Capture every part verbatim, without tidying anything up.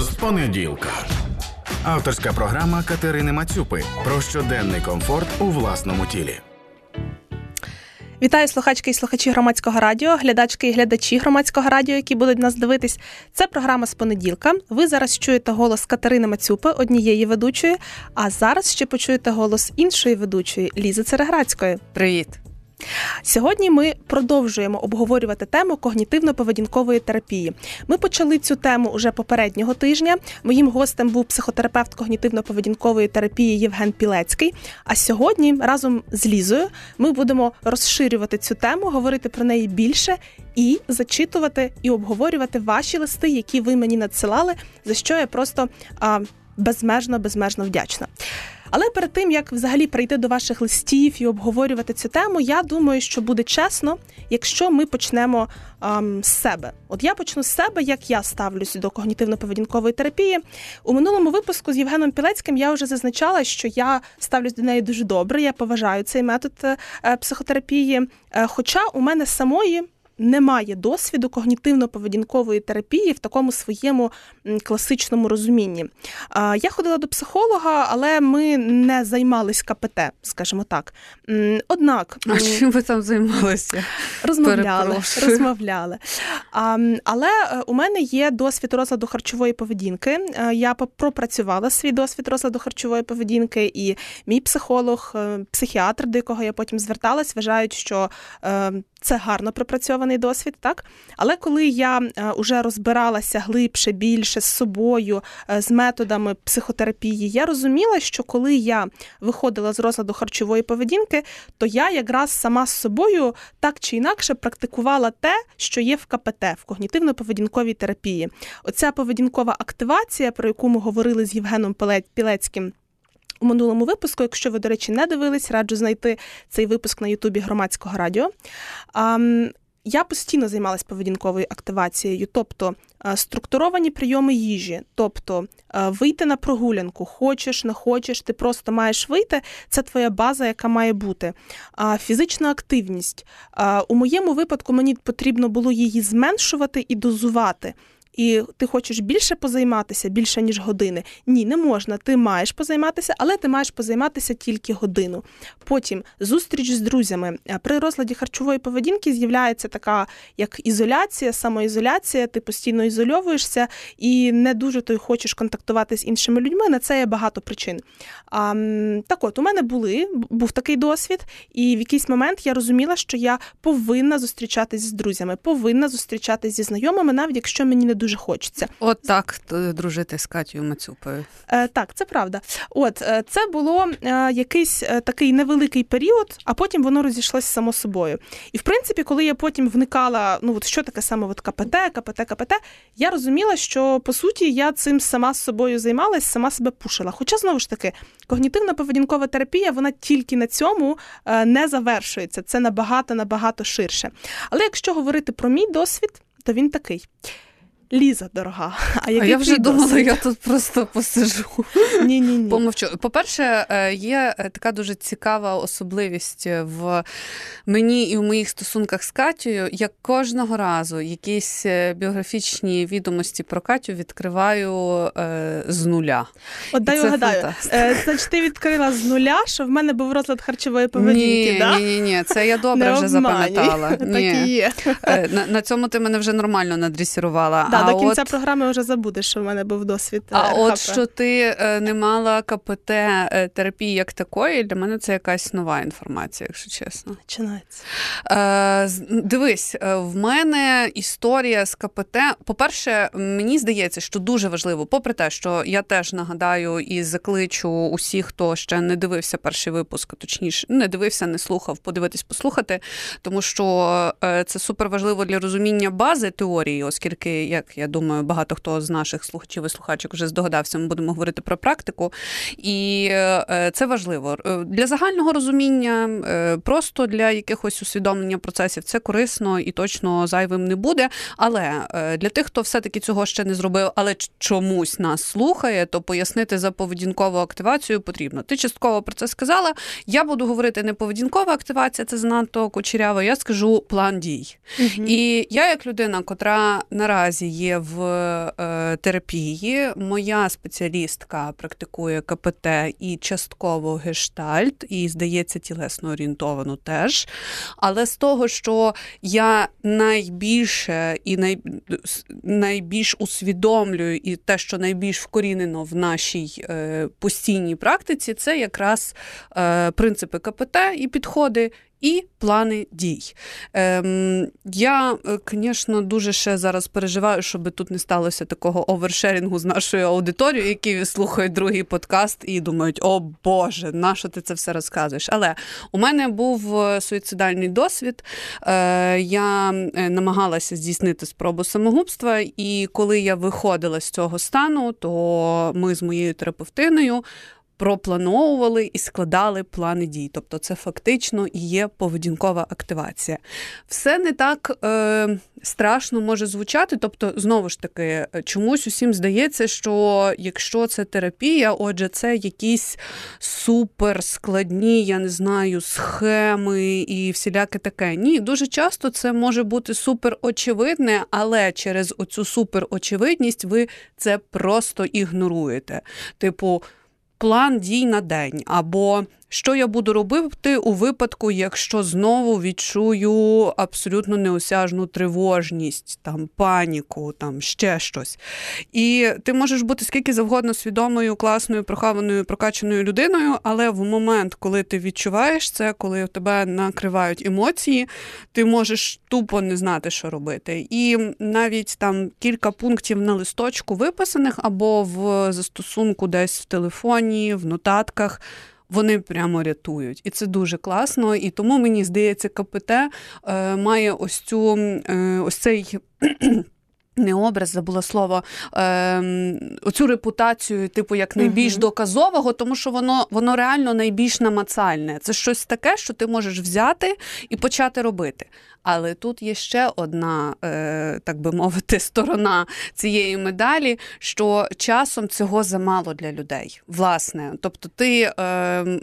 З понеділка. Авторська програма Катерини Мацюпи про щоденний комфорт у власному тілі. Вітаю слухачки і слухачі Громадського радіо, глядачки і глядачі Громадського радіо, які будуть нас дивитись. Це програма «З понеділка». Ви зараз чуєте голос Катерини Мацюпи, однієї ведучої, а зараз ще почуєте голос іншої ведучої, Лізи Цереграцької. Привіт! Сьогодні ми продовжуємо обговорювати тему когнітивно-поведінкової терапії. Ми почали цю тему уже попереднього тижня. Моїм гостем був психотерапевт когнітивно-поведінкової терапії Євген Пілецький. А сьогодні разом з Лізою ми будемо розширювати цю тему, говорити про неї більше і зачитувати і обговорювати ваші листи, які ви мені надсилали, за що я просто а, безмежно-безмежно вдячна. Але перед тим, як взагалі прийти до ваших листів і обговорювати цю тему, я думаю, що буде чесно, якщо ми почнемо ем, з себе. От я почну з себе, як я ставлюсь до когнітивно-поведінкової терапії. У минулому випуску з Євгеном Пілецьким я вже зазначала, що я ставлюсь до неї дуже добре, я поважаю цей метод е, психотерапії, е, хоча у мене самої немає досвіду когнітивно-поведінкової терапії в такому своєму класичному розумінні. Я ходила до психолога, але ми не займались КПТ, скажімо так. Однак... А чим ви там займалися? Розмовляли, розмовляли. Але у мене є досвід розладу харчової поведінки. Я пропрацювала свій досвід розладу харчової поведінки, і мій психолог, психіатр, до якого я потім зверталась, вважають, що це гарно пропрацьований досвід, так? Але коли я уже розбиралася глибше, більше з собою, з методами психотерапії, я розуміла, що коли я виходила з розладу харчової поведінки, то я якраз сама з собою так чи інакше практикувала те, що є в КПТ, в когнітивно-поведінковій терапії. Оця поведінкова активація, про яку ми говорили з Євгеном Пілецьким, у минулому випуску, якщо ви, до речі, не дивились, раджу знайти цей випуск на Ютубі Громадського радіо. Я постійно займалась поведінковою активацією, тобто структуровані прийоми їжі, тобто вийти на прогулянку, хочеш, не хочеш, ти просто маєш вийти, це твоя база, яка має бути. Фізична активність. У моєму випадку мені потрібно було її зменшувати і дозувати. І ти хочеш більше позайматися, більше, ніж години. Ні, не можна, ти маєш позайматися, але ти маєш позайматися тільки годину. Потім зустріч з друзями. При розладі харчової поведінки з'являється така, як ізоляція, самоізоляція, ти постійно ізольовуєшся і не дуже то й хочеш контактувати з іншими людьми, на це є багато причин. А, так от, у мене були, був такий досвід, і в якийсь момент я розуміла, що я повинна зустрічатись з друзями, повинна зустрічатись зі знайомими, навіть якщо мені не дуже дуже хочеться. От так дружити з Катєю Мацюпою. Е, так, це правда. От, е, це було е, якийсь е, такий невеликий період, а потім воно розійшлось само собою. І, в принципі, коли я потім вникала, ну, от що таке саме от КПТ, КПТ, КПТ, я розуміла, що, по суті, я цим сама з собою займалась, сама себе пушила. Хоча, знову ж таки, когнітивно-поведінкова терапія, вона тільки на цьому е, не завершується. Це набагато-набагато ширше. Але якщо говорити про мій досвід, то він такий. Ліза, дорога, а який а я вже думала, досить? Я тут просто посижу. Ні-ні-ні. Помовчу. По-перше, є така дуже цікава особливість в мені і в моїх стосунках з Катєю. Я кожного разу якісь біографічні відомості про Катю відкриваю з нуля. От дай угадаю. Значить, ти відкрила з нуля, що в мене був розлад харчової поведінки, ні, да? Ні-ні-ні, це я добре вже запам'ятала. Так і є. На, на цьому ти мене вже нормально надресірувала. А до кінця от... програми вже забудеш, що в мене був досвід. А ХП. От, що ти не мала КПТ-терапії як такої, для мене це якась нова інформація, якщо чесно. Починається. Дивись, в мене історія з КПТ. По-перше, мені здається, що дуже важливо, попри те, що я теж нагадаю і закличу усіх, хто ще не дивився перший випуск, точніше, не дивився, не слухав, подивитись, послухати, тому що це суперважливо для розуміння бази теорії, оскільки я як я думаю, багато хто з наших слухачів і слухачок вже здогадався, ми будемо говорити про практику. І це важливо. Для загального розуміння, просто для якихось усвідомлення процесів, це корисно і точно зайвим не буде. Але для тих, хто все-таки цього ще не зробив, але чомусь нас слухає, то пояснити за поведінкову активацію потрібно. Ти частково про це сказала. Я буду говорити не поведінкова активація, це занадто кучеряво, я скажу план дій. Угу. І я як людина, котра наразі є в е, терапії. Моя спеціалістка практикує КПТ і частково гештальт, і, здається, тілесно орієнтовану теж. Але з того, що я найбільше і най, найбільш усвідомлюю, і те, що найбільш вкорінено в нашій е, постійній практиці, це якраз е, принципи КПТ і підходи, і плани дій. Ем, я, звісно, дуже ще зараз переживаю, щоб тут не сталося такого овершерінгу з нашою аудиторією, які слухають другий подкаст і думають, о Боже, нащо ти це все розказуєш? Але у мене був суїцидальний досвід. Е, я намагалася здійснити спробу самогубства, і коли я виходила з цього стану, то ми з моєю терапевтиною проплановували і складали плани дій. Тобто це фактично і є поведінкова активація. Все не так е, страшно може звучати. Тобто, знову ж таки, чомусь усім здається, що якщо це терапія, отже, це якісь суперскладні, я не знаю, схеми і всіляке таке. Ні, дуже часто це може бути суперочевидне, але через оцю суперочевидність ви це просто ігноруєте. Типу, план дій на день, або що я буду робити у випадку, якщо знову відчую абсолютно неосяжну тривожність, там, паніку, там, ще щось. І ти можеш бути скільки завгодно свідомою, класною, прохаваною, прокачаною людиною, але в момент, коли ти відчуваєш це, коли тебе накривають емоції, ти можеш тупо не знати, що робити. І навіть там кілька пунктів на листочку виписаних або в застосунку десь в телефоні, в нотатках, вони прямо рятують. І це дуже класно. І тому, мені здається, КПТ е, має ось, цю, е, ось цей не образ, забула слово, е, оцю репутацію, типу, як найбільш угу. доказового, тому що воно, воно реально найбільш намацальне. Це щось таке, що ти можеш взяти і почати робити. Але тут є ще одна, е, так би мовити, сторона цієї медалі, що часом цього замало для людей. Власне, тобто ти, е,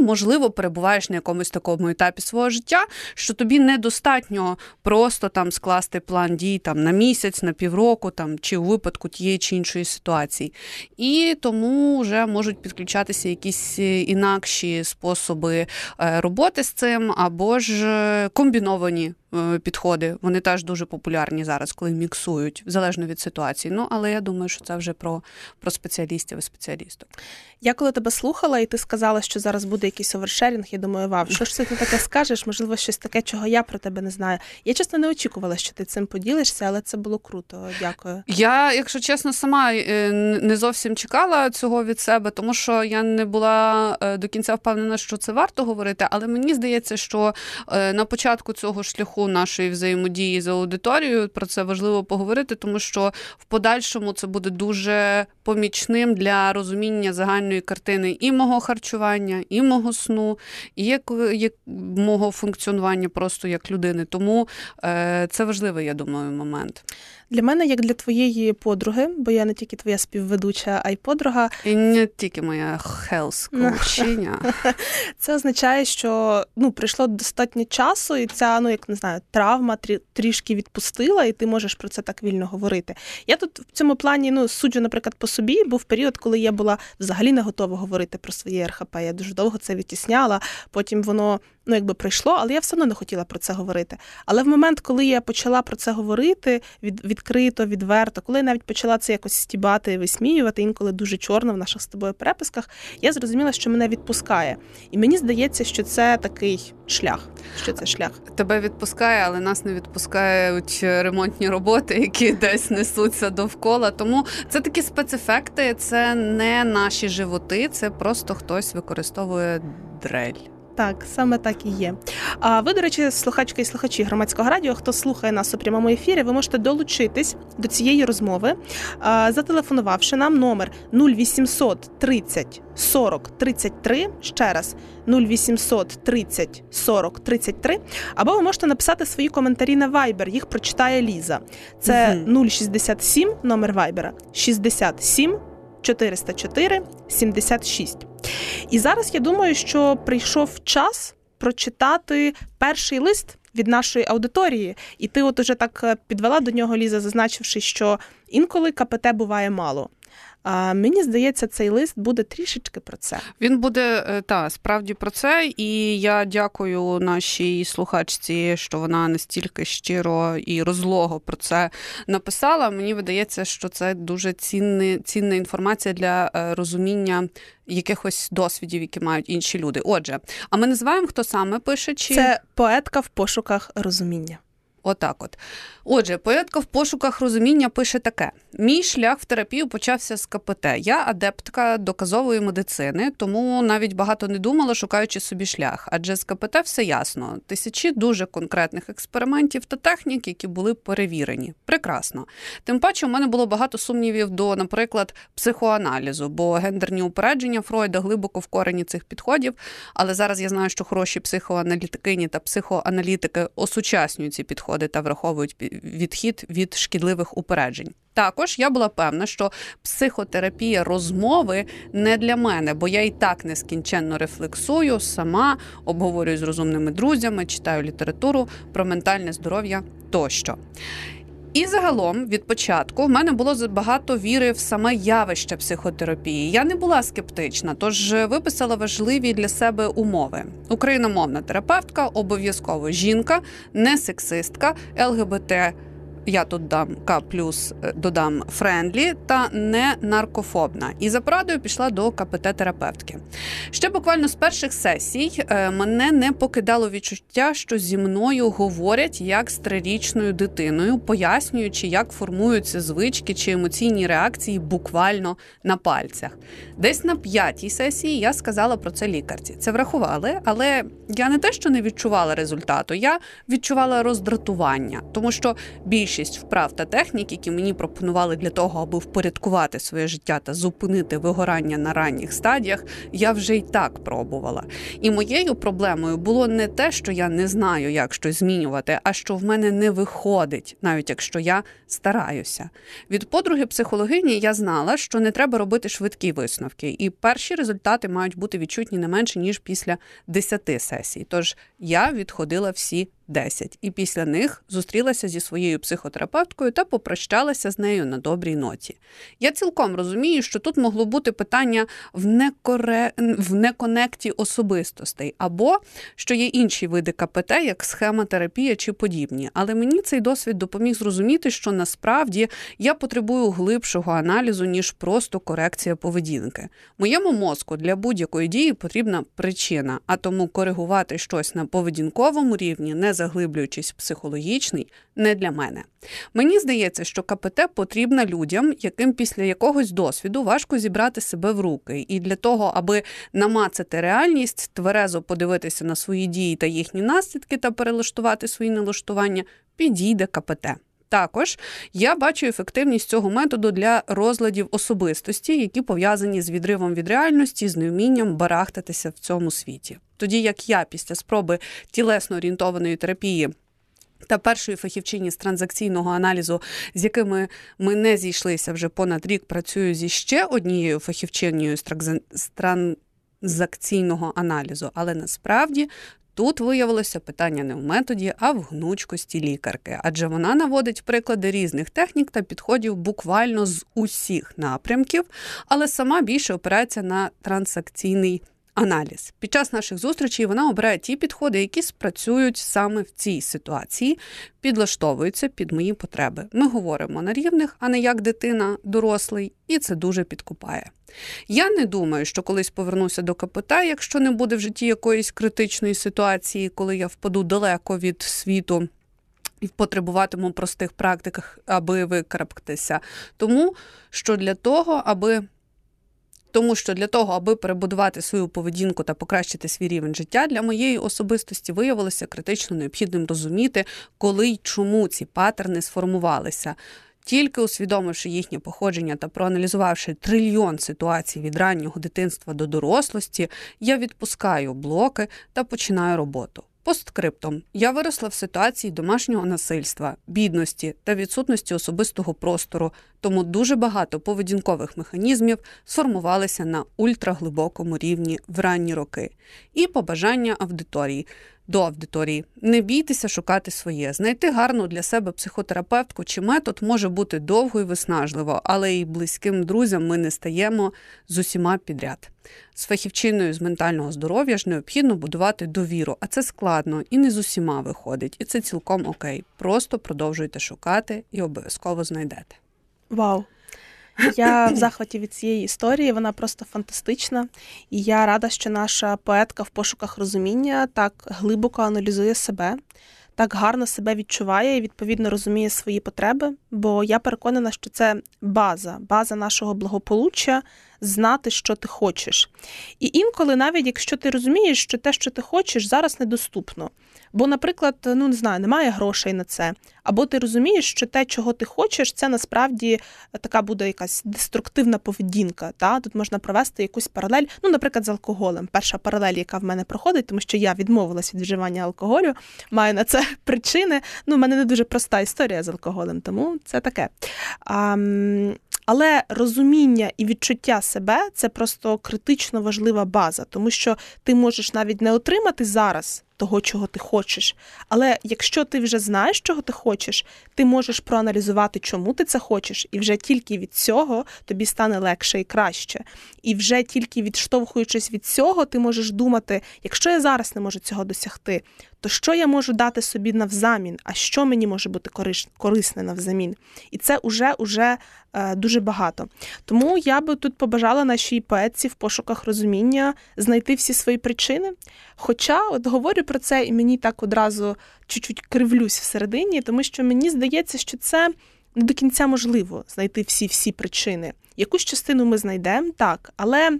можливо, перебуваєш на якомусь такому етапі свого життя, що тобі недостатньо просто там скласти план дій там, на місяць, на півроку, там, чи у випадку тієї чи іншої ситуації. І тому вже можуть підключатися якісь інакші способи роботи з цим, або ж комбіновані підходи. Вони теж дуже популярні зараз, коли міксують, залежно від ситуації. Ну, але я думаю, що це вже про, про спеціалістів і спеціалісток. Я коли тебе слухала, і ти сказала, що зараз буде якийсь овершерінг, я думаю, вау, що ж це ти таке скажеш? Можливо, щось таке, чого я про тебе не знаю. Я, чесно, не очікувала, що ти цим поділишся, але це було круто. Дякую. Я, якщо чесно, сама не зовсім чекала цього від себе, тому що я не була до кінця впевнена, що це варто говорити, але мені здається, що на початку цього шляху нашої взаємодії з аудиторією про це важливо поговорити, тому що в подальшому це буде дуже помічним для розуміння загальної картини і мого харчування, і мого сну, і як, як мого функціонування просто як людини. Тому е, це важливий, я думаю, момент. Для мене, як для твоєї подруги, бо я не тільки твоя співведуча, а й подруга. І не тільки моя хелс-коучиня. Це означає, що ну, прийшло достатньо часу, і ця, ну, як не знаю, травма трі- трішки відпустила, і ти можеш про це так вільно говорити. Я тут в цьому плані, ну, суджу, наприклад, по собі, був період, коли я була взагалі не готова говорити про своє РХП. Я дуже довго це відтісняла, потім воно, ну, якби прийшло, але я все одно не хотіла про це говорити. Але в момент, коли я почала про це говорити, від, від відкрито, відверто, коли я навіть почала це якось стібати, висміювати, інколи дуже чорно в наших з тобою переписках, я зрозуміла, що мене відпускає. І мені здається, що це такий шлях. Що це шлях? Тебе відпускає, але нас не відпускають ремонтні роботи, які десь несуться довкола. Тому це такі спецефекти, це не наші животи, це просто хтось використовує дрель. Так, саме так і є. А ви, до речі, слухачки і слухачі Громадського радіо, хто слухає нас у прямому ефірі, ви можете долучитись до цієї розмови, зателефонувавши нам номер нуль вісімсот тридцять сорок тридцять три, ще раз, нуль вісімсот тридцять сорок тридцять три, або ви можете написати свої коментарі на Viber, їх прочитає Ліза. Це нуль шістдесят сім, номер Viber, шістдесят сім чотириста чотири сімдесят шість. І зараз, я думаю, що прийшов час прочитати перший лист, від нашої аудиторії. І ти от уже так підвела до нього, Ліза, зазначивши, що інколи КПТ буває мало. А мені здається, цей лист буде трішечки про це. Він буде, та, справді про це. І я дякую нашій слухачці, що вона настільки щиро і розлого про це написала. Мені видається, що це дуже цінна, цінна інформація для розуміння якихось досвідів, які мають інші люди. Отже, а ми називаємо, хто саме пише? Чи... Це поетка в пошуках розуміння. Отак от. Отже, поетка в пошуках розуміння пише таке. Мій шлях в терапію почався з КПТ. Я адептка доказової медицини, тому навіть багато не думала, шукаючи собі шлях. Адже з КПТ все ясно. Тисячі дуже конкретних експериментів та технік, які були перевірені. Прекрасно. Тим паче, у мене було багато сумнівів до, наприклад, психоаналізу, бо гендерні упередження Фройда глибоко в корені цих підходів. Але зараз я знаю, що хороші психоаналітикині та психоаналітики осучаснюють ці підходи та враховують відхід від шкідливих упереджень. Також я була певна, що психотерапія розмови не для мене, бо я і так нескінченно рефлексую, сама обговорюю з розумними друзями, читаю літературу про ментальне здоров'я тощо. І загалом, від початку, в мене було багато віри в саме явище психотерапії. Я не була скептична, тож виписала важливі для себе умови. Україномовна терапевтка, обов'язково жінка, не сексистка, ЛГБТ, я тут дам К+, додам френдлі, та не наркофобна. І за порадою пішла до КПТ-терапевтки. Ще буквально з перших сесій мене не покидало відчуття, що зі мною говорять як з трирічною дитиною, пояснюючи, як формуються звички чи емоційні реакції буквально на пальцях. Десь на п'ятій сесії я сказала про це лікарці. Це врахували, але я не те, що не відчувала результату, я відчувала роздратування, тому що більш Більшість вправ та технік, які мені пропонували для того, аби впорядкувати своє життя та зупинити вигорання на ранніх стадіях, я вже й так пробувала. І моєю проблемою було не те, що я не знаю, як щось змінювати, а що в мене не виходить, навіть якщо я стараюся. Від подруги-психологині я знала, що не треба робити швидкі висновки, і перші результати мають бути відчутні не менше, ніж після десяти сесій. Тож я відходила всі десять. І після них зустрілася зі своєю психотерапевткою та попрощалася з нею на добрій ноті. Я цілком розумію, що тут могло бути питання в, некоре... в неконекті особистостей, або що є інші види КПТ, як схема-терапія чи подібні. Але мені цей досвід допоміг зрозуміти, що насправді я потребую глибшого аналізу, ніж просто корекція поведінки. Моєму мозку для будь-якої дії потрібна причина, а тому коригувати щось на поведінковому рівні, не заглиблюючись в психологічний, не для мене. Мені здається, що КПТ потрібна людям, яким після якогось досвіду важко зібрати себе в руки. І для того, аби намацати реальність, тверезо подивитися на свої дії та їхні наслідки та перелаштувати свої налаштування, підійде КПТ. Також я бачу ефективність цього методу для розладів особистості, які пов'язані з відривом від реальності, з невмінням барахтатися в цьому світі. Тоді як я після спроби тілесно-орієнтованої терапії та першої фахівчині з транзакційного аналізу, з якими ми не зійшлися вже понад рік, працюю зі ще однією фахівчинею з транзакційного аналізу, але насправді тут виявилося питання не в методі, а в гнучкості лікарки, адже вона наводить приклади різних технік та підходів буквально з усіх напрямків, але сама більше опирається на трансакційний аналіз. Під час наших зустрічей вона обирає ті підходи, які спрацюють саме в цій ситуації, підлаштовуються під мої потреби. Ми говоримо на рівних, а не як дитина, дорослий, і це дуже підкупає. Я не думаю, що колись повернуся до КПТ, якщо не буде в житті якоїсь критичної ситуації, коли я впаду далеко від світу і потребуватиму простих практик, аби викарабкатися. Тому що для того, аби Тому що для того, аби перебудувати свою поведінку та покращити свій рівень життя, для моєї особистості виявилося критично необхідним розуміти, коли й чому ці патерни сформувалися. Тільки усвідомивши їхнє походження та проаналізувавши трильйон ситуацій від раннього дитинства до дорослості, я відпускаю блоки та починаю роботу. Постскриптом. Я виросла в ситуації домашнього насильства, бідності та відсутності особистого простору, тому дуже багато поведінкових механізмів сформувалися на ультраглибокому рівні в ранні роки. І побажання аудиторії. до аудиторії. Не бійтеся шукати своє. Знайти гарну для себе психотерапевтку чи метод може бути довго і виснажливо, але і близьким друзям ми не стаємо з усіма підряд. З фахівчиною з ментального здоров'я ж необхідно будувати довіру, а це складно і не з усіма виходить. І це цілком окей. Просто продовжуйте шукати і обов'язково знайдете. Вау! Я в захваті від цієї історії, вона просто фантастична. І я рада, що наша поетка в пошуках розуміння так глибоко аналізує себе, так гарно себе відчуває і, відповідно, розуміє свої потреби. Бо я переконана, що це база, база нашого благополуччя – знати, що ти хочеш. І інколи, навіть якщо ти розумієш, що те, що ти хочеш, зараз недоступно. Бо, наприклад, ну не знаю, немає грошей на це. Або ти розумієш, що те, чого ти хочеш, це насправді така буде якась деструктивна поведінка. Та? Тут можна провести якусь паралель, ну, наприклад, з алкоголем. Перша паралель, яка в мене проходить, тому що я відмовилась від вживання алкоголю, маю на це причини. Ну, в мене не дуже проста історія з алкоголем, тому це таке. А, але розуміння і відчуття себе – це просто критично важлива база, тому що ти можеш навіть не отримати зараз того, чого ти хочеш. Але якщо ти вже знаєш, чого ти хочеш, ти можеш проаналізувати, чому ти це хочеш, і вже тільки від цього тобі стане легше і краще. І вже тільки відштовхуючись від цього, ти можеш думати, якщо я зараз не можу цього досягти, то що я можу дати собі навзамін, а що мені може бути корисне навзамін. І це уже, уже е, дуже багато. Тому я би тут побажала нашій поетці в пошуках розуміння знайти всі свої причини. Хоча, от говорю про це, і мені так одразу чуть-чуть кривлюсь всередині, тому що мені здається, що це не до кінця можливо знайти всі-всі причини. Якусь частину ми знайдемо, так, але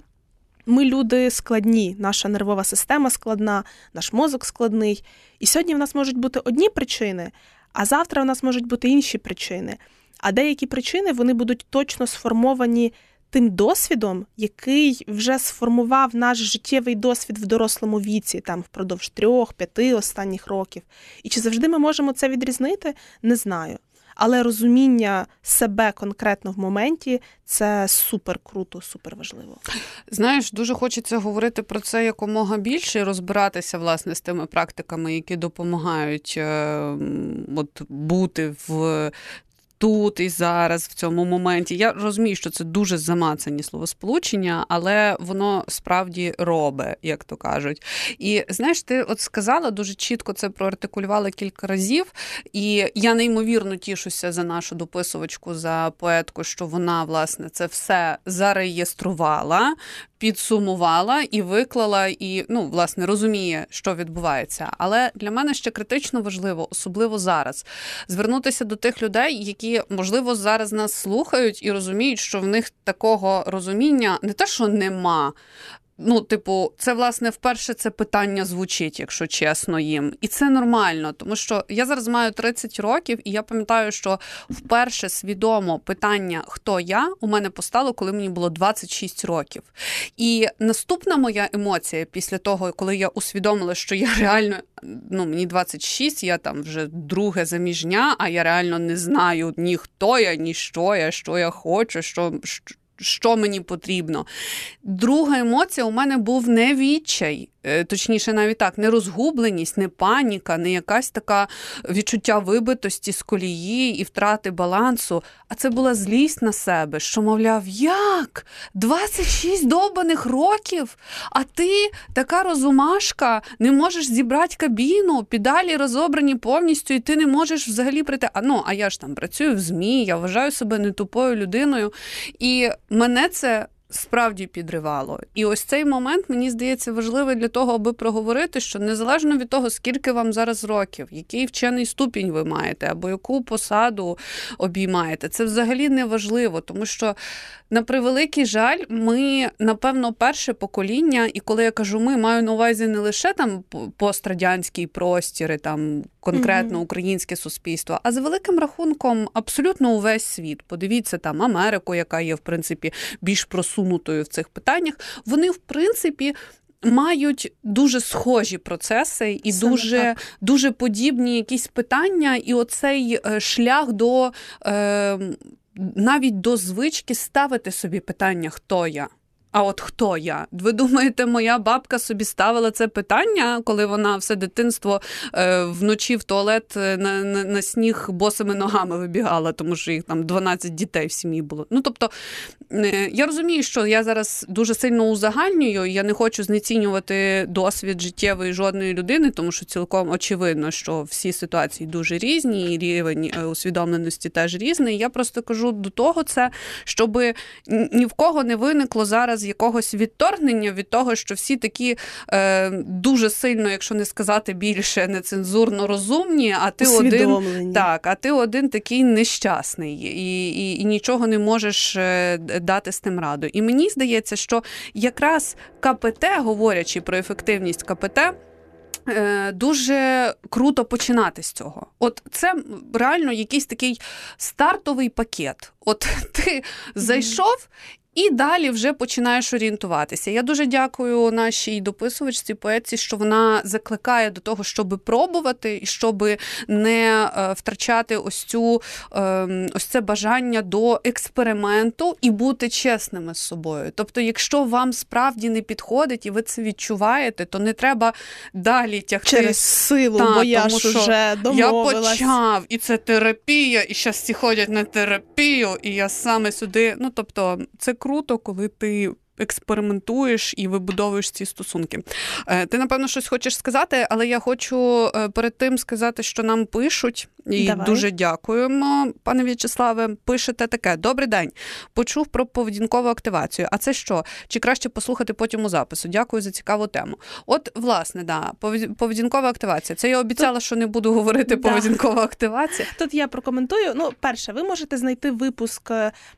ми люди складні, наша нервова система складна, наш мозок складний. І сьогодні в нас можуть бути одні причини, а завтра в нас можуть бути інші причини. А деякі причини, вони будуть точно сформовані тим досвідом, який вже сформував наш життєвий досвід в дорослому віці, там впродовж трьох, п'яти останніх років. І чи завжди ми можемо це відрізнити, не знаю. Але розуміння себе конкретно в моменті – це супер круто, супер важливо. Знаєш, дуже хочеться говорити про це якомога більше, розбиратися, власне, з тими практиками, які допомагають е- от, бути в тут і зараз, в цьому моменті. Я розумію, що це дуже замацані словосполучення, але воно справді робе, як то кажуть. І, знаєш, ти от сказала, дуже чітко це проартикулювала кілька разів, і я неймовірно тішуся за нашу дописувачку, за поетку, що вона, власне, це все зареєструвала, підсумувала і виклала, і, ну, власне, розуміє, що відбувається. Але для мене ще критично важливо, особливо зараз, звернутися до тих людей, які можливо, зараз нас слухають і розуміють, що в них такого розуміння не те, що нема. Ну, типу, це, власне, вперше це питання звучить, якщо чесно їм. І це нормально, тому що я зараз маю тридцять років, і я пам'ятаю, що вперше свідомо питання «Хто я?» у мене постало, коли мені було двадцять шість років. І наступна моя емоція після того, коли я усвідомила, що я реально, ну, мені двадцять шість, я там вже друге заміжня, а я реально не знаю ні хто я, ні що я, що я хочу, що... що мені потрібно. Друга емоція у мене був не відчай, точніше навіть так, не розгубленість, не паніка, не якась така відчуття вибитості з колії і втрати балансу, а це була злість на себе, що, мовляв, як? двадцять шість довбаних років, а ти, така розумашка, не можеш зібрати кабіну, педалі розобрані повністю, і ти не можеш взагалі прийти. А, ну, а я ж там працюю в ЗМІ, я вважаю себе не тупою людиною, і мене це справді підривало. І ось цей момент, мені здається, важливий для того, аби проговорити, що незалежно від того, скільки вам зараз років, який вчений ступінь ви маєте, або яку посаду обіймаєте, це взагалі не важливо, тому що, на превеликий жаль, ми, напевно, перше покоління, і коли я кажу «ми», маю на увазі не лише там пострадянські простіри, там конкретно українське суспільство, а з великим рахунком абсолютно увесь світ. Подивіться там Америку, яка є, в принципі, більш просунутою в цих питаннях, вони, в принципі, мають дуже схожі процеси і дуже, дуже подібні якісь питання, і оцей шлях до, навіть до звички ставити собі питання «Хто я?». а от хто я? Ви думаєте, моя бабка собі ставила це питання, коли вона все дитинство е, вночі в туалет на, на, на сніг босими ногами вибігала, тому що їх там дванадцять дітей в сім'ї було. Ну, тобто, е, я розумію, що я зараз дуже сильно узагальнюю, я не хочу знецінювати досвід життєвої жодної людини, тому що цілком очевидно, що всі ситуації дуже різні, і рівень усвідомленості теж різний. Я просто кажу до того це, щоб ні в кого не виникло зараз з якогось відторгнення від того, що всі такі е, дуже сильно, якщо не сказати більше, нецензурно розумні, а ти один, так, а ти один такий нещасний і, і, і нічого не можеш дати з тим раду. І мені здається, що якраз КПТ, говорячи про ефективність КПТ, дуже круто починати з цього. От це реально якийсь такий стартовий пакет. От ти зайшов і далі вже починаєш орієнтуватися. Я дуже дякую нашій дописувачці, поетці, що вона закликає до того, щоб пробувати, і щоб не втрачати ось, цю, ось це бажання до експерименту і бути чесними з собою. Тобто, якщо вам справді не підходить і ви це відчуваєте, то не треба далі тягти. Через силу, Та, бо я ж уже домовилась. Я почав, і це терапія, і зараз всі ходять на терапію, і я саме сюди. Ну, тобто, це круто, коли ти експериментуєш і вибудовуєш ці стосунки. Ти, напевно, щось хочеш сказати, але я хочу перед тим сказати, що нам пишуть. І Давай. Дуже дякуємо, пане В'ячеславе. Пишете таке. Добрий день. Почув про поведінкову активацію. А це що? Чи краще послухати потім у запису? Дякую за цікаву тему. От, власне, да, поведінкова активація. Це я обіцяла, Тут... що не буду говорити да. поведінкова активація. Тут я прокоментую. Ну, перше, ви можете знайти випуск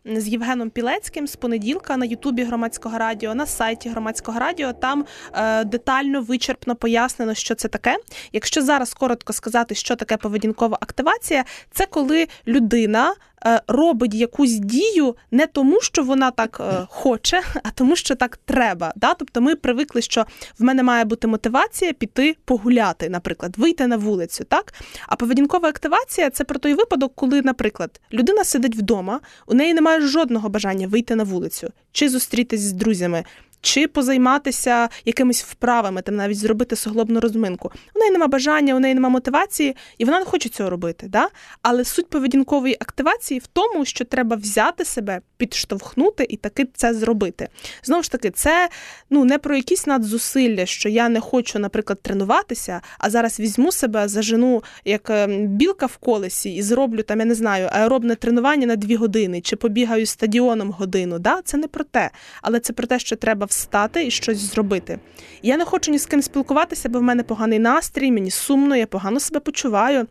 з Євгеном Пілецьким з понеділка на Ютубі Громадського радіо, на сайті Громадського радіо, там е, детально, вичерпно пояснено, що це таке. Якщо зараз коротко сказати, що таке поведінкова активація, це коли людина е, робить якусь дію не тому, що вона так е, хоче, а тому, що так треба. Да? Тобто ми привикли, що в мене має бути мотивація піти погуляти, наприклад, вийти на вулицю. Так? А поведінкова активація – це про той випадок, коли, наприклад, людина сидить вдома, у неї немає жодного бажання вийти на вулицю, чи зустрітись з друзями, чи позайматися якимись вправами, там навіть зробити суглобну розминку. У неї нема бажання, у неї нема мотивації, і вона не хоче цього робити. Да? Але суть поведінкової активації в тому, що треба взяти себе, підштовхнути і таки це зробити. Знову ж таки, це ну, не про якісь надзусилля, що я не хочу, наприклад, тренуватися, а зараз візьму себе, зажену як білка в колесі і зроблю, там, я не знаю, аеробне тренування на дві години, чи побігаю стадіоном годину. Да? Це не про те, але це про те, що треба встати і щось зробити. Я не хочу ні з ким спілкуватися, бо в мене поганий настрій, мені сумно, я погано себе почуваю.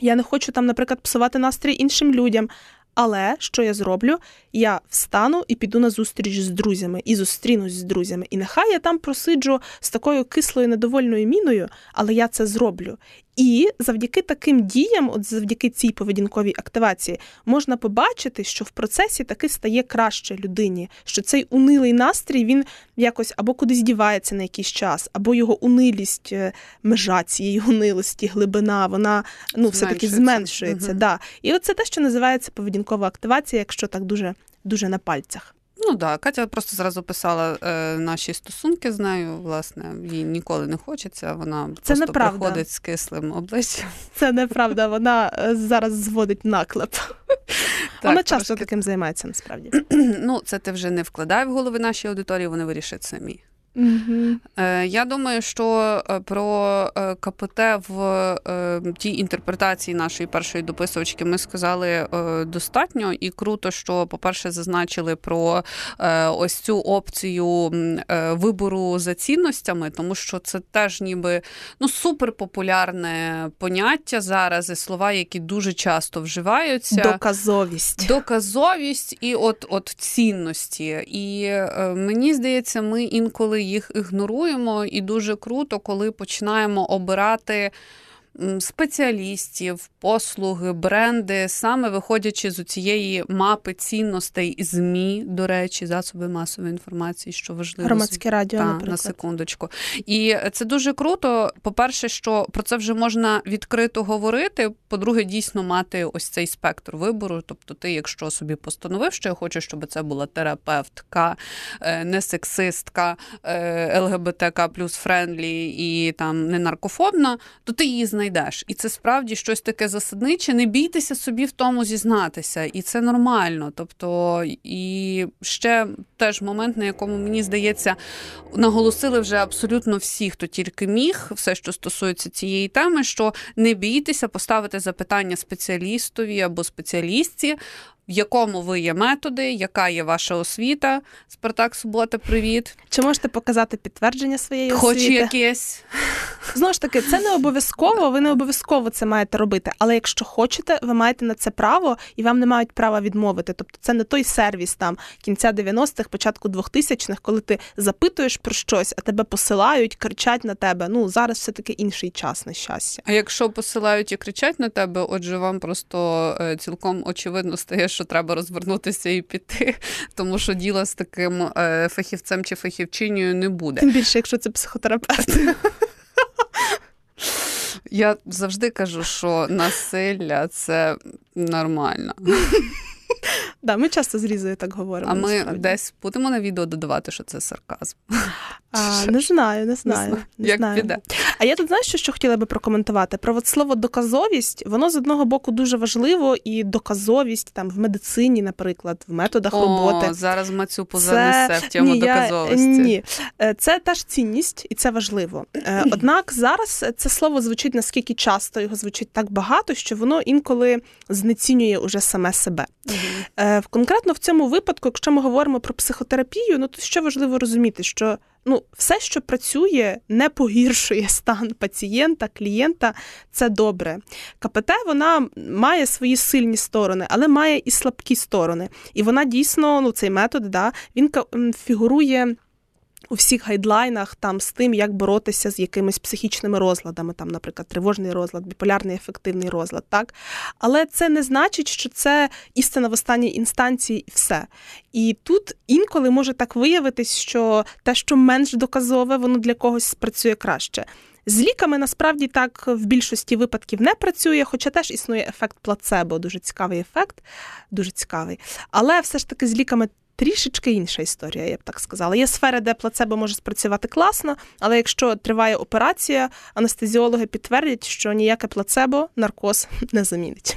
Я не хочу там, наприклад, псувати настрій іншим людям. Але що я зроблю? Я встану і піду на зустріч з друзями, і зустрінусь з друзями. І нехай я там просиджу з такою кислою недовольною міною, але я це зроблю. І завдяки таким діям, от завдяки цій поведінковій активації, можна побачити, що в процесі таки стає краще людині, що цей унилий настрій, він якось або кудись дівається на якийсь час, або його унилість, межа цієї унилості, глибина, вона ну, все-таки зменшується. Угу. Да. І от це те, що називається поведінкова активація, якщо так дуже, дуже на пальцях. Ну так, Катя просто зразу писала е, наші стосунки з нею, власне, їй ніколи не хочеться, вона це просто приходить з кислим обличчям. Це неправда, вона зараз зводить наклеп. Так, вона часто трошки таким займається, насправді. Ну, це ти вже не вкладай в голови нашій аудиторії, вони вирішать самі. Угу. Я думаю, що про КПТ в тій інтерпретації нашої першої дописувачки ми сказали достатньо, і круто, що, по-перше, зазначили про ось цю опцію вибору за цінностями, тому що це теж ніби ну, суперпопулярне поняття зараз, і слова, які дуже часто вживаються. Доказовість. Доказовість і от, от цінності. І мені здається, ми інколи їх ігноруємо, і дуже круто, коли починаємо обирати спеціалістів, послуги, бренди, саме виходячи з цієї мапи цінностей, ЗМІ, до речі, засоби масової інформації, що важливо. Громадське радіо, та, наприклад. На секундочку. І це дуже круто. По-перше, що про це вже можна відкрито говорити. По-друге, дійсно мати ось цей спектр вибору. Тобто ти, якщо собі постановив, що я хочу, щоб це була терапевтка, не сексистка, ЛГБТК плюс френдлі і там не наркофобна, то ти її знайдеш. І це справді щось таке засадниче. Не бійтеся собі в тому зізнатися. І це нормально. Тобто, і ще теж момент, на якому, мені здається, наголосили вже абсолютно всі, хто тільки міг, все, що стосується цієї теми, що не бійтеся поставити запитання спеціалістові або спеціалістці, в якому ви є методи, яка є ваша освіта. Спартак Субота, привіт. Чи можете показати підтвердження своєї Хочу освіти? Хочу якесь. Знову ж таки, це не обов'язково, ви не обов'язково це маєте робити, але якщо хочете, ви маєте на це право, і вам не мають права відмовити. Тобто це не той сервіс там кінця дев'яностих, початку двохтисячних, коли ти запитуєш про щось, а тебе посилають, кричать на тебе. Ну, зараз все-таки інший час, на щастя. А якщо посилають і кричать на тебе, отже, вам просто цілком очевидно стає, що треба розвернутися і піти, тому що діла з таким фахівцем чи фахівчинею не буде. Тим більше, якщо це психотерапевт. Я завжди кажу, що насилля – це нормально. Да, ми часто з Різою так говоримо. А ми десь будемо на відео додавати, що це сарказм. А, не знаю, не знаю. Не знаю. Не Як знаю. Піде. А я тут, знаєш, що, що хотіла би прокоментувати? Про от слово доказовість, воно з одного боку дуже важливо, і доказовість там в медицині, наприклад, в методах О, роботи. О, зараз Мацю позанесе це... в тему ні, доказовості. Я... Ні, це теж цінність, і це важливо. Однак зараз це слово звучить наскільки часто, його звучить так багато, що воно інколи знецінює уже саме себе. Угу. Конкретно в цьому випадку, якщо ми говоримо про психотерапію, ну то ще важливо розуміти, що ну, все, що працює, не погіршує стан пацієнта, клієнта, це добре. ка пе те, вона має свої сильні сторони, але має і слабкі сторони. І вона дійсно, ну, цей метод, да, він фігурує у всіх гайдлайнах там з тим, як боротися з якимись психічними розладами, там, наприклад, тривожний розлад, біполярний афективний розлад, так? Але це не значить, що це істина в останній інстанції і все. І тут інколи може так виявитись, що те, що менш доказове, воно для когось спрацює краще. З ліками, насправді, так в більшості випадків не працює, хоча теж існує ефект плацебо, дуже цікавий ефект, дуже цікавий. Але все ж таки з ліками трішечки інша історія, я б так сказала. Є сфери, де плацебо може спрацювати класно, але якщо триває операція, анестезіологи підтвердять, що ніяке плацебо наркоз не замінить.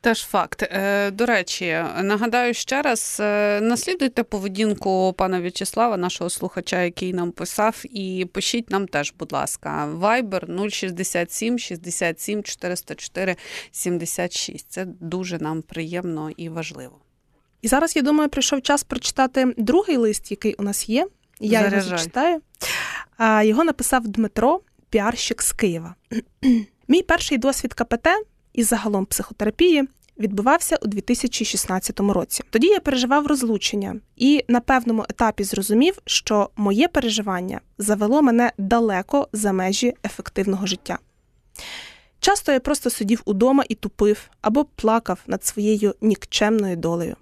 Теж факт. До речі, нагадаю ще раз, наслідуйте поведінку пана В'ячеслава, нашого слухача, який нам писав, і пишіть нам теж, будь ласка. Viber нуль шістдесят сім шістдесят сім чотириста чотири сімдесят шість. Це дуже нам приємно і важливо. І зараз, я думаю, прийшов час прочитати другий лист, який у нас є. Я Заряжай. його зачитаю. Його написав Дмитро, піарщик з Києва. Мій перший досвід ка пе те і загалом психотерапії відбувався у дві тисячі шістнадцятому році. Тоді я переживав розлучення і на певному етапі зрозумів, що моє переживання завело мене далеко за межі ефективного життя. Часто я просто сидів удома і тупив, або плакав над своєю нікчемною долею.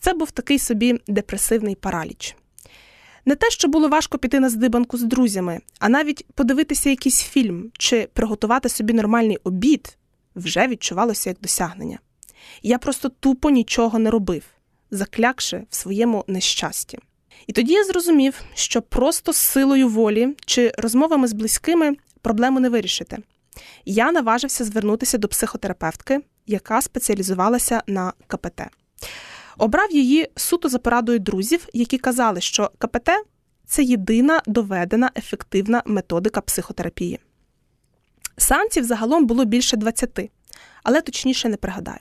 Це був такий собі депресивний параліч. Не те, що було важко піти на здибанку з друзями, а навіть подивитися якийсь фільм чи приготувати собі нормальний обід вже відчувалося як досягнення. Я просто тупо нічого не робив, заклякши в своєму нещасті. І тоді я зрозумів, що просто з силою волі чи розмовами з близькими проблему не вирішите. Я наважився звернутися до психотерапевтки, яка спеціалізувалася на ка пе те. Обрав її суто за порадою друзів, які казали, що ка пе те – це єдина доведена ефективна методика психотерапії. Сеансів загалом було більше двадцяти, але точніше не пригадаю.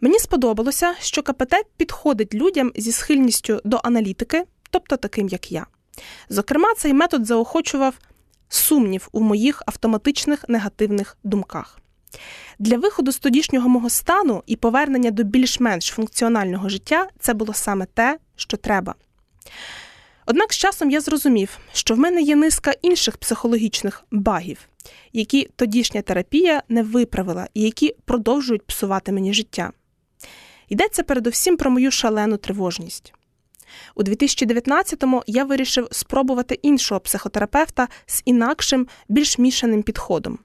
Мені сподобалося, що ка пе те підходить людям зі схильністю до аналітики, тобто таким, як я. Зокрема, цей метод заохочував сумнів у моїх автоматичних негативних думках. Для виходу з тодішнього мого стану і повернення до більш-менш функціонального життя це було саме те, що треба. Однак з часом я зрозумів, що в мене є низка інших психологічних багів, які тодішня терапія не виправила і які продовжують псувати мені життя. Йдеться передусім про мою шалену тривожність. У дві тисячі дев'ятнадцятому я вирішив спробувати іншого психотерапевта з інакшим, більш мішаним підходом.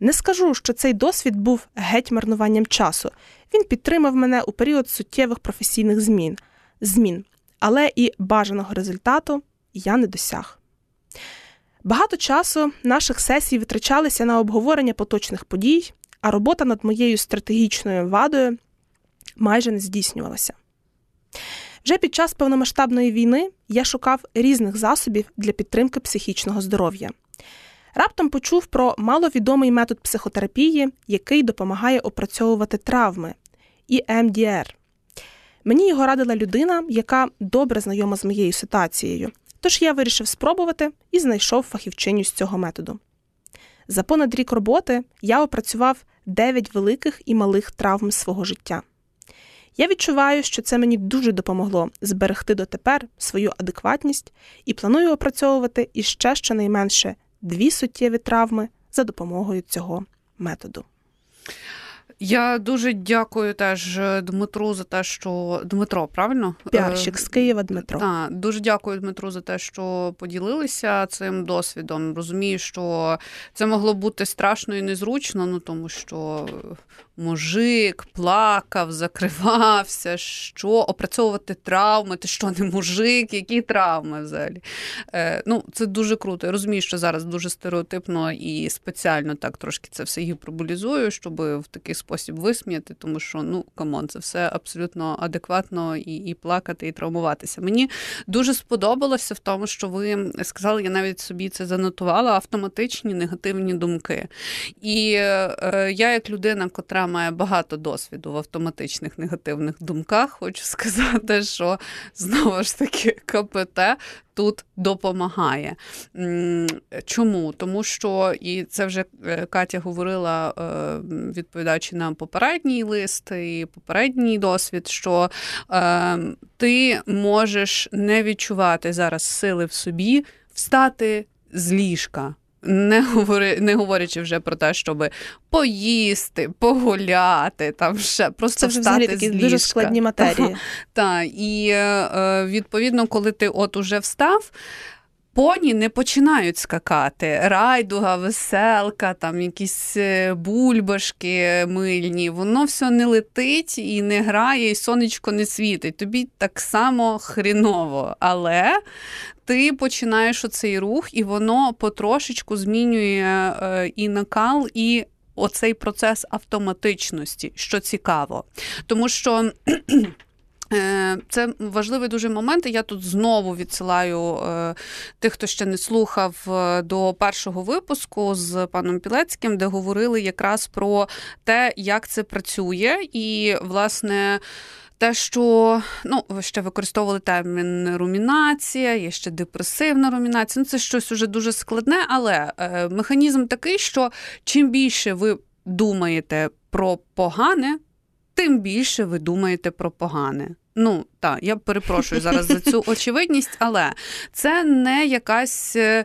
Не скажу, що цей досвід був геть марнуванням часу. Він підтримав мене у період суттєвих професійних змін. змін. Але і бажаного результату я не досяг. Багато часу наших сесій витрачалися на обговорення поточних подій, а робота над моєю стратегічною вадою майже не здійснювалася. Вже під час повномасштабної війни я шукав різних засобів для підтримки психічного здоров'я. Раптом почув про маловідомий метод психотерапії, який допомагає опрацьовувати травми – і ем ді ар. Мені його радила людина, яка добре знайома з моєю ситуацією, тож я вирішив спробувати і знайшов фахівчиню з цього методу. За понад рік роботи я опрацював дев'ять великих і малих травм свого життя. Я відчуваю, що це мені дуже допомогло зберегти дотепер свою адекватність і планую опрацьовувати іще щонайменше дві суттєві травми за допомогою цього методу. Я дуже дякую теж Дмитру за те, що... Дмитро, правильно? Піарщик з Києва Дмитро. А, дуже дякую Дмитру за те, що поділилися цим досвідом. Розумію, що це могло бути страшно і незручно, ну тому що мужик плакав, закривався, що опрацьовувати травми, ти що не мужик, які травми взагалі. Е, ну, це дуже круто. Я розумію, що зараз дуже стереотипно і спеціально так трошки це все гіперболізую, щоб в такий спосіб висміяти, тому що, ну, камон, це все абсолютно адекватно і, і плакати, і травмуватися. Мені дуже сподобалося в тому, що ви сказали, я навіть собі це занотувала, автоматичні негативні думки. І е, я, як людина, котра має багато досвіду в автоматичних негативних думках, хочу сказати, що, знову ж таки, ка пе те тут допомагає. Чому? Тому що, і це вже Катя говорила, відповідаючи на попередній лист і попередній досвід, що ти можеш не відчувати зараз сили в собі встати з ліжка. Не говори, не говорячи вже про те, щоб поїсти, погуляти, там ще просто встати з ліжка. Це взагалі такі дуже складні матерії. Так, і відповідно, коли ти от уже встав, поні не починають скакати. Райдуга, веселка, там якісь бульбашки мильні. Воно все не летить і не грає, і сонечко не світить. Тобі так само хріново. Але ти починаєш оцей рух, і воно потрошечку змінює і накал, і оцей процес автоматичності, що цікаво. Тому що... Це важливий дуже момент, і я тут знову відсилаю тих, хто ще не слухав, до першого випуску з паном Пілецьким, де говорили якраз про те, як це працює, і, власне, те, що, ну, ще використовували термін румінація, є ще депресивна румінація, ну, це щось уже дуже складне, але механізм такий, що чим більше ви думаєте про погане, тим більше ви думаєте про погане. Ну, так, я перепрошую зараз за цю очевидність, але це не якась е,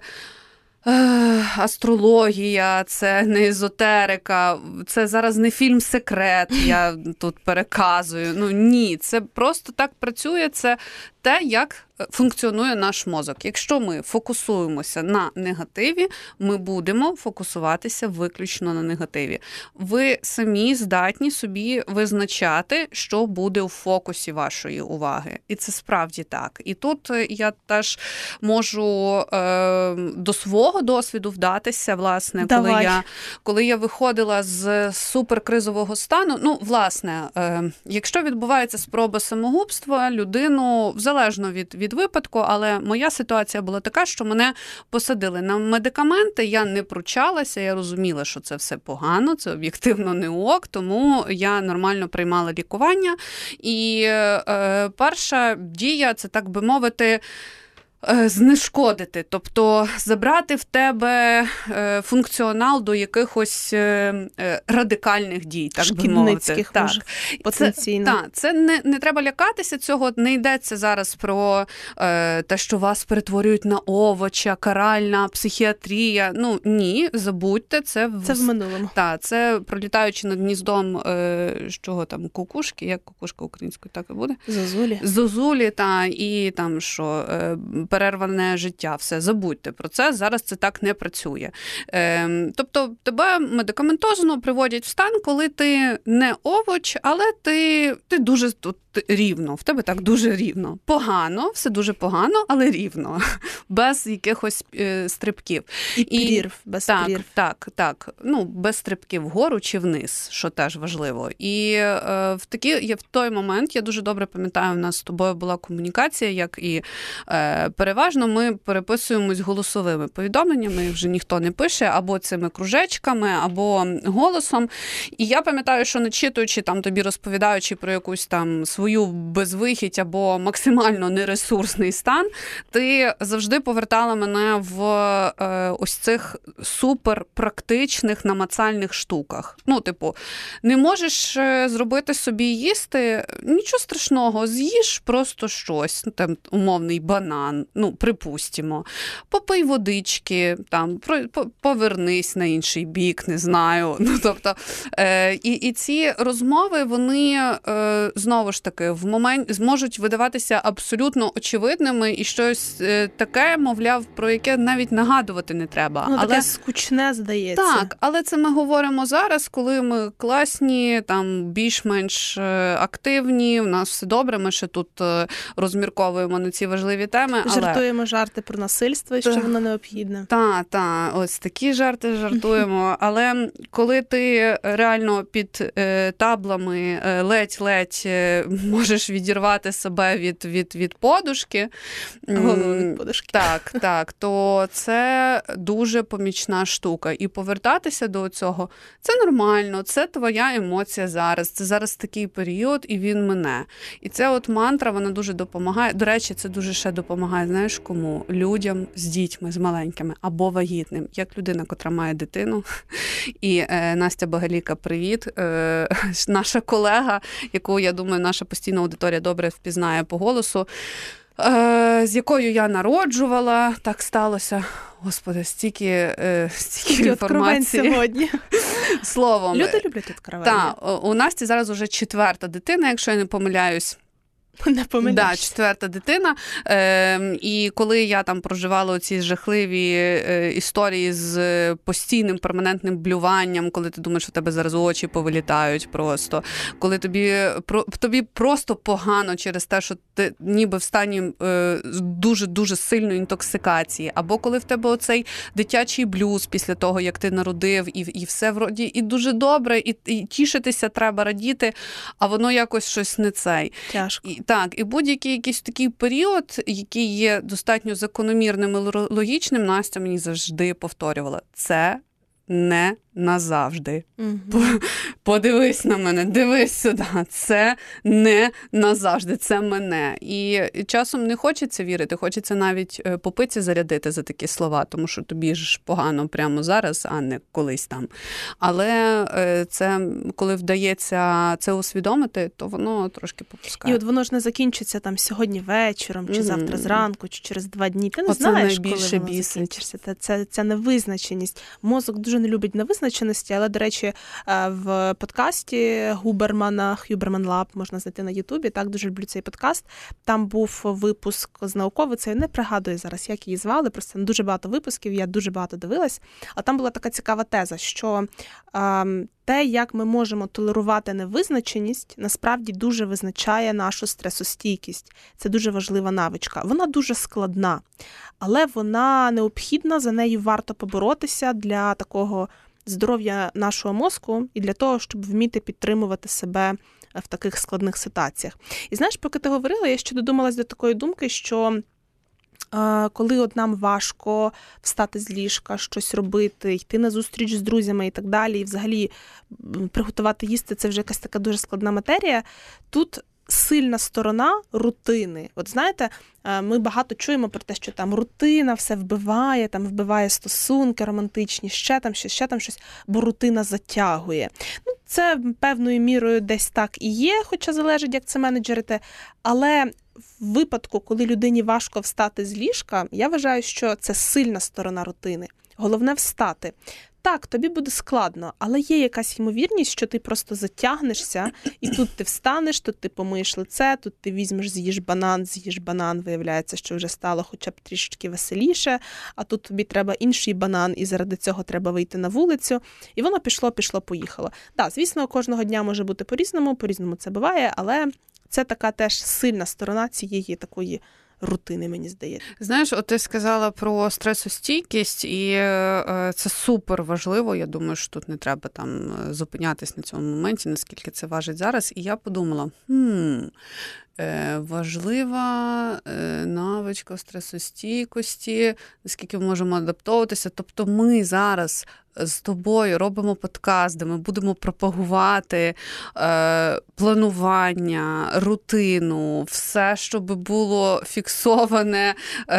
астрологія, це не езотерика, це зараз не фільм «Секрет», я тут переказую. Ну, ні, це просто так працює, це те, як функціонує наш мозок. Якщо ми фокусуємося на негативі, ми будемо фокусуватися виключно на негативі. Ви самі здатні собі визначати, що буде у фокусі вашої уваги. І це справді так. І тут я теж можу е, до свого досвіду вдатися, власне, коли я, коли я виходила з суперкризового стану. Ну, власне, е, якщо відбувається спроба самогубства, людину, залежно від, від випадку, але моя ситуація була така, що мене посадили на медикаменти, я не пручалася, я розуміла, що це все погано, це об'єктивно не ок, тому я нормально приймала лікування. І е, перша дія, це так би мовити, знешкодити, тобто забрати в тебе функціонал до якихось радикальних дій, так би мовити. Так. Потенційно. Це, та, це не, не треба лякатися цього, не йдеться зараз про е, те, що вас перетворюють на овоча, каральна, психіатрія. Ну, ні, забудьте, це в, це в минулому. Та, це пролітаючи над гніздом, е, чого там, кукушки, як кукушка українською, так і буде. Зозулі. Зозулі, та, і там, що... Е, перерване життя, все, забудьте про це, зараз це так не працює. Е, тобто тебе медикаментозно приводять в стан, коли ти не овоч, але ти, ти дуже тут рівно, в тебе так дуже рівно. Погано, все дуже погано, але рівно, без якихось е, стрибків. І, і прірв, без так, прірв. Так, так, ну, без стрибків вгору чи вниз, що теж важливо. І е, в, такі, в той момент, я дуже добре пам'ятаю, в нас з тобою була комунікація, як і е, переважно ми переписуємось голосовими повідомленнями, вже ніхто не пише, або цими кружечками, або голосом. І я пам'ятаю, що не читаючи, там, тобі розповідаючи про якусь там свою безвихідь або максимально нересурсний стан, ти завжди повертала мене в е, ось цих суперпрактичних намацальних штуках. Ну, типу, не можеш зробити собі їсти, нічого страшного, з'їж просто щось, там, умовний банан, ну, припустимо, попий водички, там, повернись на інший бік, не знаю. Ну, тобто, е, і, і ці розмови, вони, е, знову ж таки, в момент, зможуть видаватися абсолютно очевидними і щось е, таке, мовляв, про яке навіть нагадувати не треба. Ну, але, таке скучне, здається. Так, але це ми говоримо зараз, коли ми класні, там, більш-менш активні, у нас все добре, ми ще тут розмірковуємо на ці важливі теми. Але... Жартуємо жарти про насильство і що та, воно необхідне. Так, так, ось такі жарти жартуємо. Але коли ти реально під е, таблами е, ледь-ледь е, можеш відірвати себе від, від, від подушки, голову від подушки. Так, так, то це дуже помічна штука. І повертатися до цього, це нормально, це твоя емоція зараз, це зараз такий період, і він мине. І це от мантра, вона дуже допомагає. До речі, це дуже ще допомагає. допомагає, знаєш, кому? Людям з дітьми, з маленькими, або вагітним. Як людина, котра має дитину. І е, Настя Багаліка, привіт. Е, наша колега, яку, я думаю, наша постійна аудиторія добре впізнає по голосу, е, з якою я народжувала. Так сталося. Господи, стільки, е, стільки інформації. Сьогодні. Словом. Люди люблять відкривання. Так, у Насті зараз уже четверта дитина, якщо я не помиляюсь. Так, да, четверта дитина. Е, і коли я там проживала оці жахливі е, історії з постійним перманентним блюванням, коли ти думаєш, що в тебе зараз очі повилітають просто, коли тобі, про, тобі просто погано через те, що ти ніби в стані е, дуже-дуже сильної інтоксикації, або коли в тебе оцей дитячий блюз після того, як ти народив, і, і все вроді і дуже добре, і, і тішитися треба, радіти, а воно якось щось не цей. Тяжко. Так, і будь-який якийсь такий період, який є достатньо закономірним і логічним, Настя мені завжди повторювала. Це не назавжди. Угу. Подивись на мене, дивись сюди. Це не назавжди, це мене. І часом не хочеться вірити, хочеться навіть попитися зарядити за такі слова, тому що тобі ж погано прямо зараз, а не колись там. Але це, коли вдається це усвідомити, то воно трошки попускає. І от воно ж не закінчиться там сьогодні вечором, чи mm-hmm. завтра зранку, чи через два дні. Ти не Оце знаєш, коли воно закінчиться. Це, це невизначеність. Мозок дуже не любить невизначеність. Але, до речі, в подкасті Губермана, Huberman Lab, можна знайти на Ютубі, так, дуже люблю цей подкаст. Там був випуск з науковицею, не пригадую зараз, як її звали, просто дуже багато випусків, я дуже багато дивилась. А там була така цікава теза, що те, як ми можемо толерувати невизначеність, насправді дуже визначає нашу стресостійкість. Це дуже важлива навичка. Вона дуже складна, але вона необхідна, за нею варто поборотися для такого здоров'я нашого мозку і для того, щоб вміти підтримувати себе в таких складних ситуаціях. І знаєш, поки ти говорила, я ще додумалась до такої думки, що коли от нам важко встати з ліжка, щось робити, йти на зустріч з друзями і так далі, і взагалі приготувати їсти – це вже якась така дуже складна матерія, тут сильна сторона рутини. От знаєте, ми багато чуємо про те, що там рутина все вбиває, там вбиває стосунки романтичні, ще там щось, ще там щось, бо рутина затягує. Ну, це певною мірою десь так і є, хоча залежить, як це менеджерити. Але в випадку, коли людині важко встати з ліжка, я вважаю, що це сильна сторона рутини. Головне – встати. Так, тобі буде складно, але є якась ймовірність, що ти просто затягнешся, і тут ти встанеш, тут ти помиєш лице, тут ти візьмеш, з'їж банан, з'їж банан, виявляється, що вже стало хоча б трішечки веселіше, а тут тобі треба інший банан, і заради цього треба вийти на вулицю, і воно пішло, пішло, поїхало. Так, звісно, кожного дня може бути по-різному, по-різному це буває, але це така теж сильна сторона цієї такої рутини, мені здається. Знаєш, от ти сказала про стресостійкість, і це супер важливо. Я думаю, що тут не треба там зупинятись на цьому моменті, наскільки це важить зараз. І я подумала, хм, важлива навичка стресостійкості, наскільки ми можемо адаптовуватися. Тобто ми зараз з тобою робимо подкаст, де ми будемо пропагувати е, планування, рутину, все, щоб було фіксоване, е,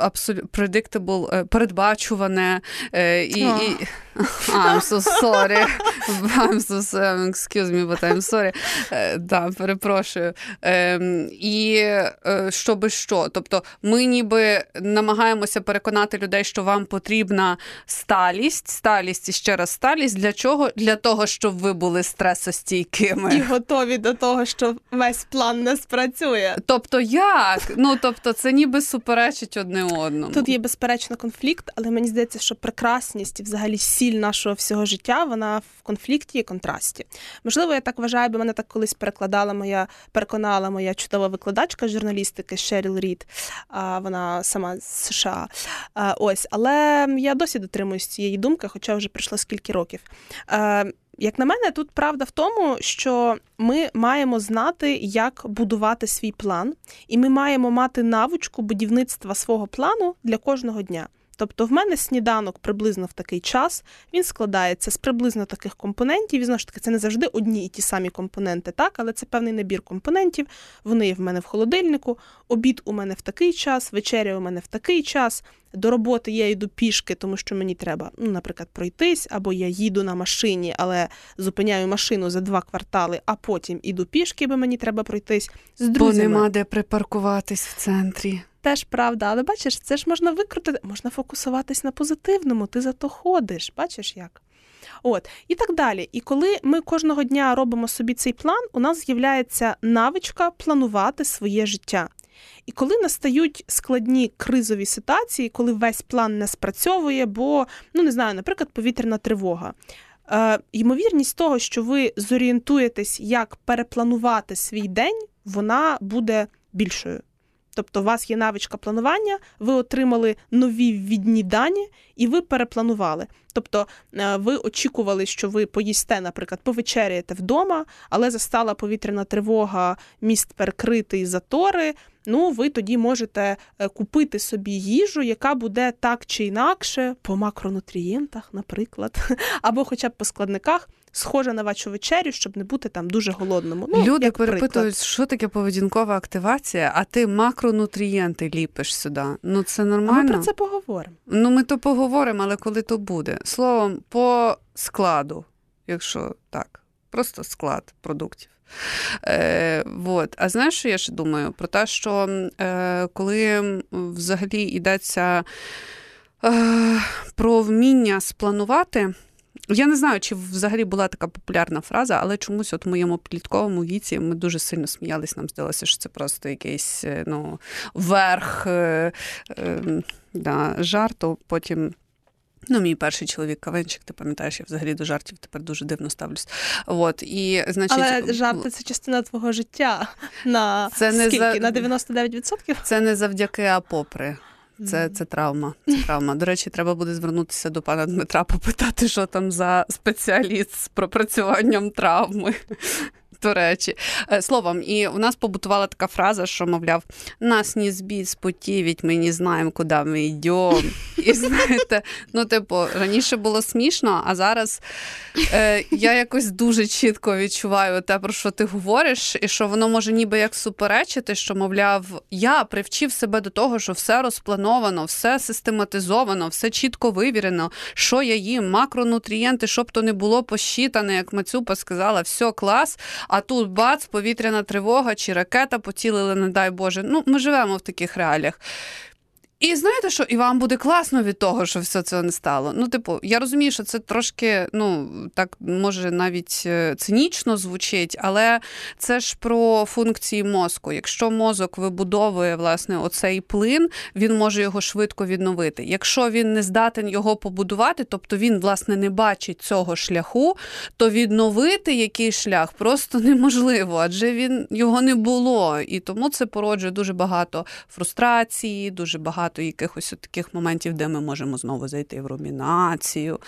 абсолютно predictable, е, передбачуване. Е, і, oh. і... I'm so sorry. I'm so sorry. Excuse me, but I'm sorry. Е, да, перепрошую. Е, і е, щоби що? Тобто ми ніби намагаємося переконати людей, що вам потрібна сталість, сталість, і ще раз сталість. Для чого? Для того, щоб ви були стресостійкими. І готові до того, що весь план не спрацює. Тобто як? Ну, тобто це ніби суперечить одне одному. Тут є, безперечно, конфлікт, але мені здається, що прекрасність і взагалі сіль нашого всього життя, вона в конфлікті і контрасті. Можливо, я так вважаю, бо мене так колись перекладала моя, переконала моя чудова викладачка журналістики Шеріл Рід. Вона сама з США. Ось. Але я досі дотримуюсь цієї думки, хоча вже пройшло скільки років. Е, як на мене, тут правда в тому, що ми маємо знати, як будувати свій план, і ми маємо мати навичку будівництва свого плану для кожного дня. Тобто в мене сніданок приблизно в такий час, він складається з приблизно таких компонентів, і знову ж таки, це не завжди одні і ті самі компоненти, так, але це певний набір компонентів, вони є в мене в холодильнику, обід у мене в такий час, вечеря у мене в такий час, до роботи я йду пішки, тому що мені треба, ну, наприклад, пройтись, або я їду на машині, але зупиняю машину за два квартали, а потім іду пішки, бо мені треба пройтись з друзями. Бо нема де припаркуватись в центрі. Теж правда, але бачиш, це ж можна викрутити, можна фокусуватись на позитивному, ти зато ходиш, бачиш як? От, і так далі. І коли ми кожного дня робимо собі цей план, у нас з'являється навичка планувати своє життя. І коли настають складні кризові ситуації, коли весь план не спрацьовує, бо, ну не знаю, наприклад, повітряна тривога, е, ймовірність того, що ви зорієнтуєтесь, як перепланувати свій день, вона буде більшою. Тобто у вас є навичка планування, ви отримали нові ввідні дані і ви перепланували. Тобто ви очікували, що ви поїсте, наприклад, повечеряєте вдома, але застала повітряна тривога, міст перекритий, затори, ну ви тоді можете купити собі їжу, яка буде так чи інакше, по макронутрієнтах, наприклад, або хоча б по складниках, схожа на вашу вечерю, щоб не бути там дуже голодному. Ну, люди перепитують, приклад. Що таке поведінкова активація, а ти макронутрієнти ліпиш сюди. Ну, це нормально. А ми про це поговоримо. Ну, ми то поговоримо, але коли то буде. Словом, по складу, якщо так, просто склад продуктів. Е, вот. А знаєш, що я ще думаю? Про те, що е, коли взагалі йдеться е, про вміння спланувати. Я не знаю, чи взагалі була така популярна фраза, але чомусь от в моєму підлітковому віці ми дуже сильно сміялись, нам здалося, що це просто якийсь, ну, верх е, е, да, жарту. Потім, ну, мій перший чоловік кавенчик, ти пам'ятаєш, я взагалі до жартів тепер дуже дивно ставлюсь. От, і, значить, але жарти – це частина твого життя на, скільки? За... на дев'яносто дев'ять відсотків? Це не завдяки, а попри. Це, це травма. Це травма. До речі, треба буде звернутися до пана Дмитра, попитати, що там за спеціаліст з пропрацюванням травми. до речі. Словом, і в нас побутувала така фраза, що, мовляв, нас не збіть, спотівіть, ми не знаємо, куди ми йдемо. І знаєте, ну, типу, раніше було смішно, а зараз е, я якось дуже чітко відчуваю те, про що ти говориш, і що воно може ніби як суперечити, що, мовляв, я привчив себе до того, що все розплановано, все систематизовано, все чітко вивірено, що я їм, макронутрієнти, щоб то не було посчитане, як Мацюпа сказала, все, клас, а тут бац, повітряна тривога чи ракета, поцілили, не дай Боже. Ну, ми живемо в таких реаліях. І знаєте що, і вам буде класно від того, що все це не стало. Ну, типу, я розумію, що це трошки, ну, так, може, навіть цинічно звучить, але це ж про функції мозку. Якщо мозок вибудовує, власне, оцей плин, він може його швидко відновити. Якщо він не здатен його побудувати, тобто він, власне, не бачить цього шляху, то відновити якийсь шлях просто неможливо, адже він, його не було. І тому це породжує дуже багато фрустрації, дуже багато то якихось таких моментів, де ми можемо знову зайти в румінацію.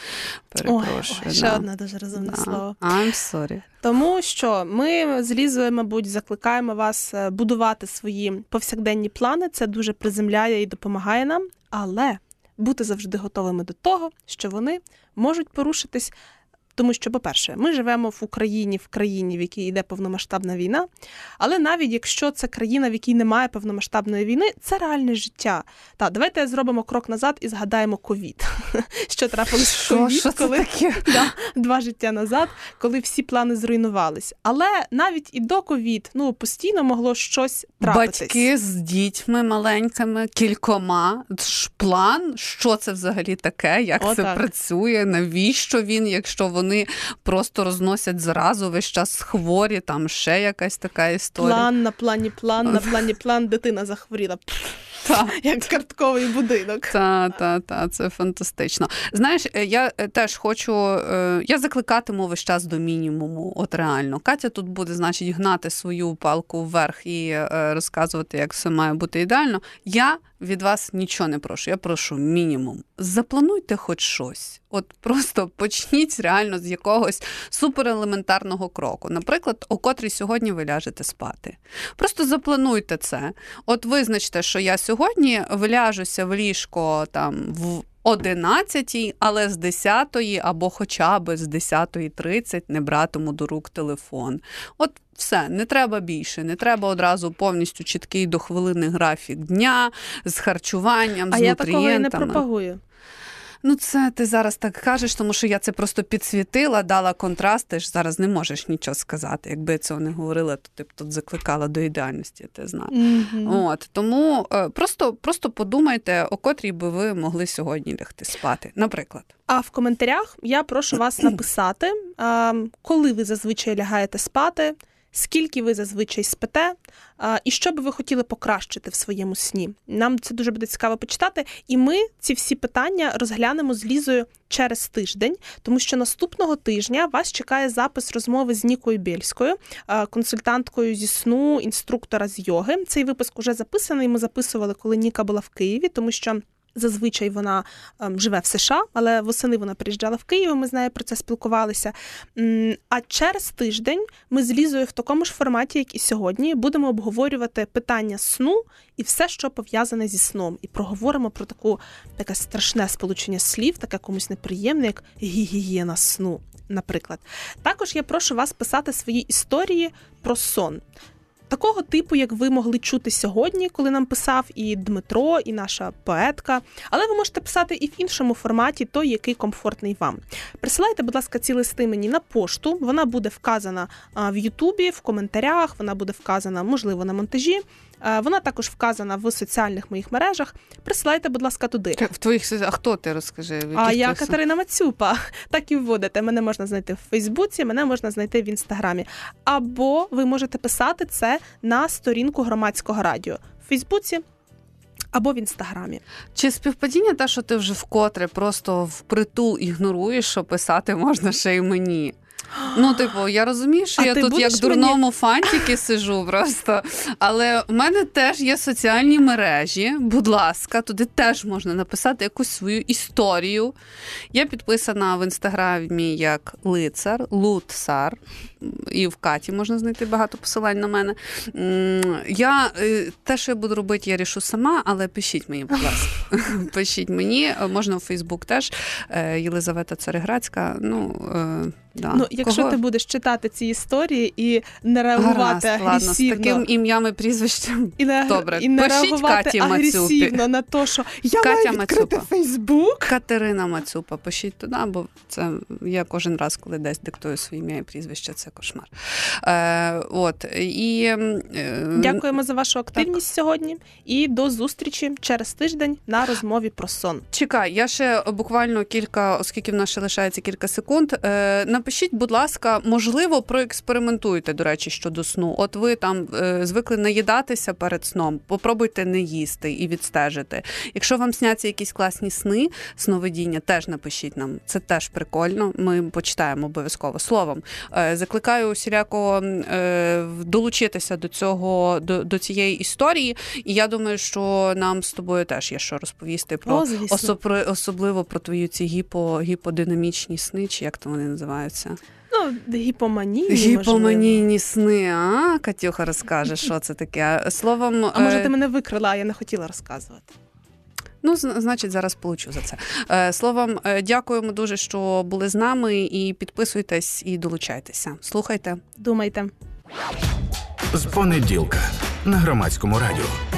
Перепрошую. Ой, ще да. одне дуже розумне да. слово. I'm sorry. Тому що ми з Лізою, мабуть, закликаємо вас будувати свої повсякденні плани. Це дуже приземляє і допомагає нам. Але бути завжди готовими до того, що вони можуть порушитись. Тому що, по-перше, ми живемо в Україні, в країні, в якій йде повномасштабна війна, але навіть якщо це країна, в якій немає повномасштабної війни, це реальне життя. Та, давайте зробимо крок назад і згадаємо ковід. Що трапилось в ковід, коли два життя назад, коли всі плани зруйнувались. Але навіть і до ковід, ну, постійно могло щось трапитись. Батьки з дітьми маленькими, кількома. План, що це взагалі таке, як це працює, навіщо він, якщо вони Вони просто розносять зразу, весь час хворі, там ще якась така історія. План на плані план, на плані план, дитина захворіла. Та. Як картковий будинок. Так, та, та, це фантастично. Знаєш, я теж хочу, я закликатиму весь час до мінімуму, от реально. Катя тут буде, значить, гнати свою палку вверх і розказувати, як все має бути ідеально. Я від вас нічого не прошу, я прошу мінімум. Заплануйте хоч щось. От просто почніть реально з якогось суперелементарного кроку. Наприклад, о котрій сьогодні ви ляжете спати. Просто заплануйте це. От визначте, що я сьогодні вляжуся в ліжко там в одинадцятій, але з десятої або хоча б з десятої тридцять не братиму до рук телефон. От все, не треба більше, не треба одразу повністю чіткий до хвилини графік дня, з харчуванням, з нутрієнтами. А я такого і не пропагую. Ну, це ти зараз так кажеш, тому що я це просто підсвітила, дала контраст, ти ж зараз не можеш нічого сказати. Якби я цього не говорила, то ти б тут закликала до ідеальності, ти знаєш. Mm-hmm. От, тому просто, просто подумайте, о котрій би ви могли сьогодні лягти спати, наприклад. А в коментарях я прошу вас написати, коли ви зазвичай лягаєте спати, скільки ви зазвичай спите, і що би ви хотіли покращити в своєму сні. Нам це дуже буде цікаво почитати, і ми ці всі питання розглянемо з Лізою через тиждень, тому що наступного тижня вас чекає запис розмови з Нікою Бєльською, консультанткою зі сну, інструктора з йоги. Цей випуск уже записаний, ми записували, коли Ніка була в Києві, тому що зазвичай вона живе в США, але восени вона приїжджала в Київ, ми з нею про це спілкувалися. А через тиждень ми з Лізою в такому ж форматі, як і сьогодні, будемо обговорювати питання сну і все, що пов'язане зі сном. І проговоримо про таку, таке страшне сполучення слів, таке комусь неприємне, як гігієна сну, наприклад. Також я прошу вас писати свої історії про сон. Такого типу, як ви могли чути сьогодні, коли нам писав і Дмитро, і наша поетка. Але ви можете писати і в іншому форматі, той, який комфортний вам. Присилайте, будь ласка, ці листи мені на пошту. Вона буде вказана в Ютубі, в коментарях, вона буде вказана, можливо, на монтажі. Вона також вказана в соціальних моїх мережах. Присилайте, будь ласка, туди. В твоїх соціальних... А хто ти, розкажи? А я ти... Катерина Мацюпа. Так і вводите. Мене можна знайти в Фейсбуці, мене можна знайти в Інстаграмі. Або ви можете писати це на сторінку Громадського радіо в Фейсбуці або в Інстаграмі. Чи співпадіння те, що ти вже вкотре просто впритул ігноруєш, що писати можна ще й мені? Ну, типу, я розумію, що а я тут як дурному мені... фантики сижу просто, але в мене теж є соціальні мережі, будь ласка, туди теж можна написати якусь свою історію. Я підписана в Інстаграмі як Лицар, Лутсар, і в Каті можна знайти багато посилань на мене. Я, те, що я буду робити, я рішу сама, але пишіть мені, будь ласка. Пишіть мені, можна у Фейсбук теж, Єлизавета Цареградська, ну... Да. Ну, якщо кого? Ти будеш читати ці історії і не реагувати Гаразд, агресивно. Ладно, з таким ім'ям і прізвищем. І не, добре. І не реагувати Каті агресивно Мацюпі. На те, що я Катя маю відкрити Мацюпа. Фейсбук. Катерина Мацюпа, пишіть туди, бо це я кожен раз, коли десь диктую своє ім'я і прізвище, це кошмар. Е, от, і, е, Дякуємо за вашу активність так. сьогодні і до зустрічі через тиждень на розмові про сон. Чекай, я ще буквально кілька, оскільки в нас ще лишається кілька секунд, е, на Напишіть, будь ласка, можливо, проекспериментуйте, до речі, щодо сну. От ви там е, звикли наїдатися перед сном, попробуйте не їсти і відстежити. Якщо вам сняться якісь класні сни, сновидіння, теж напишіть нам. Це теж прикольно, ми почитаємо обов'язково. Словом, е, закликаю усіляко е, долучитися до цього, до, до цієї історії. І я думаю, що нам з тобою теж є що розповісти, про О, особ, особливо про твої ці гіпо, гіподинамічні сни, чи як то вони називають. Ну, гіпоманійні, гіпоманійні сни, а? Катюха розкаже, що це таке. Словом... А може ти мене викрила, а я не хотіла розказувати. Ну, значить, зараз получу за це. Словом, дякуємо дуже, що були з нами, і підписуйтесь, і долучайтеся. Слухайте. Думайте. З понеділка на Громадському радіо.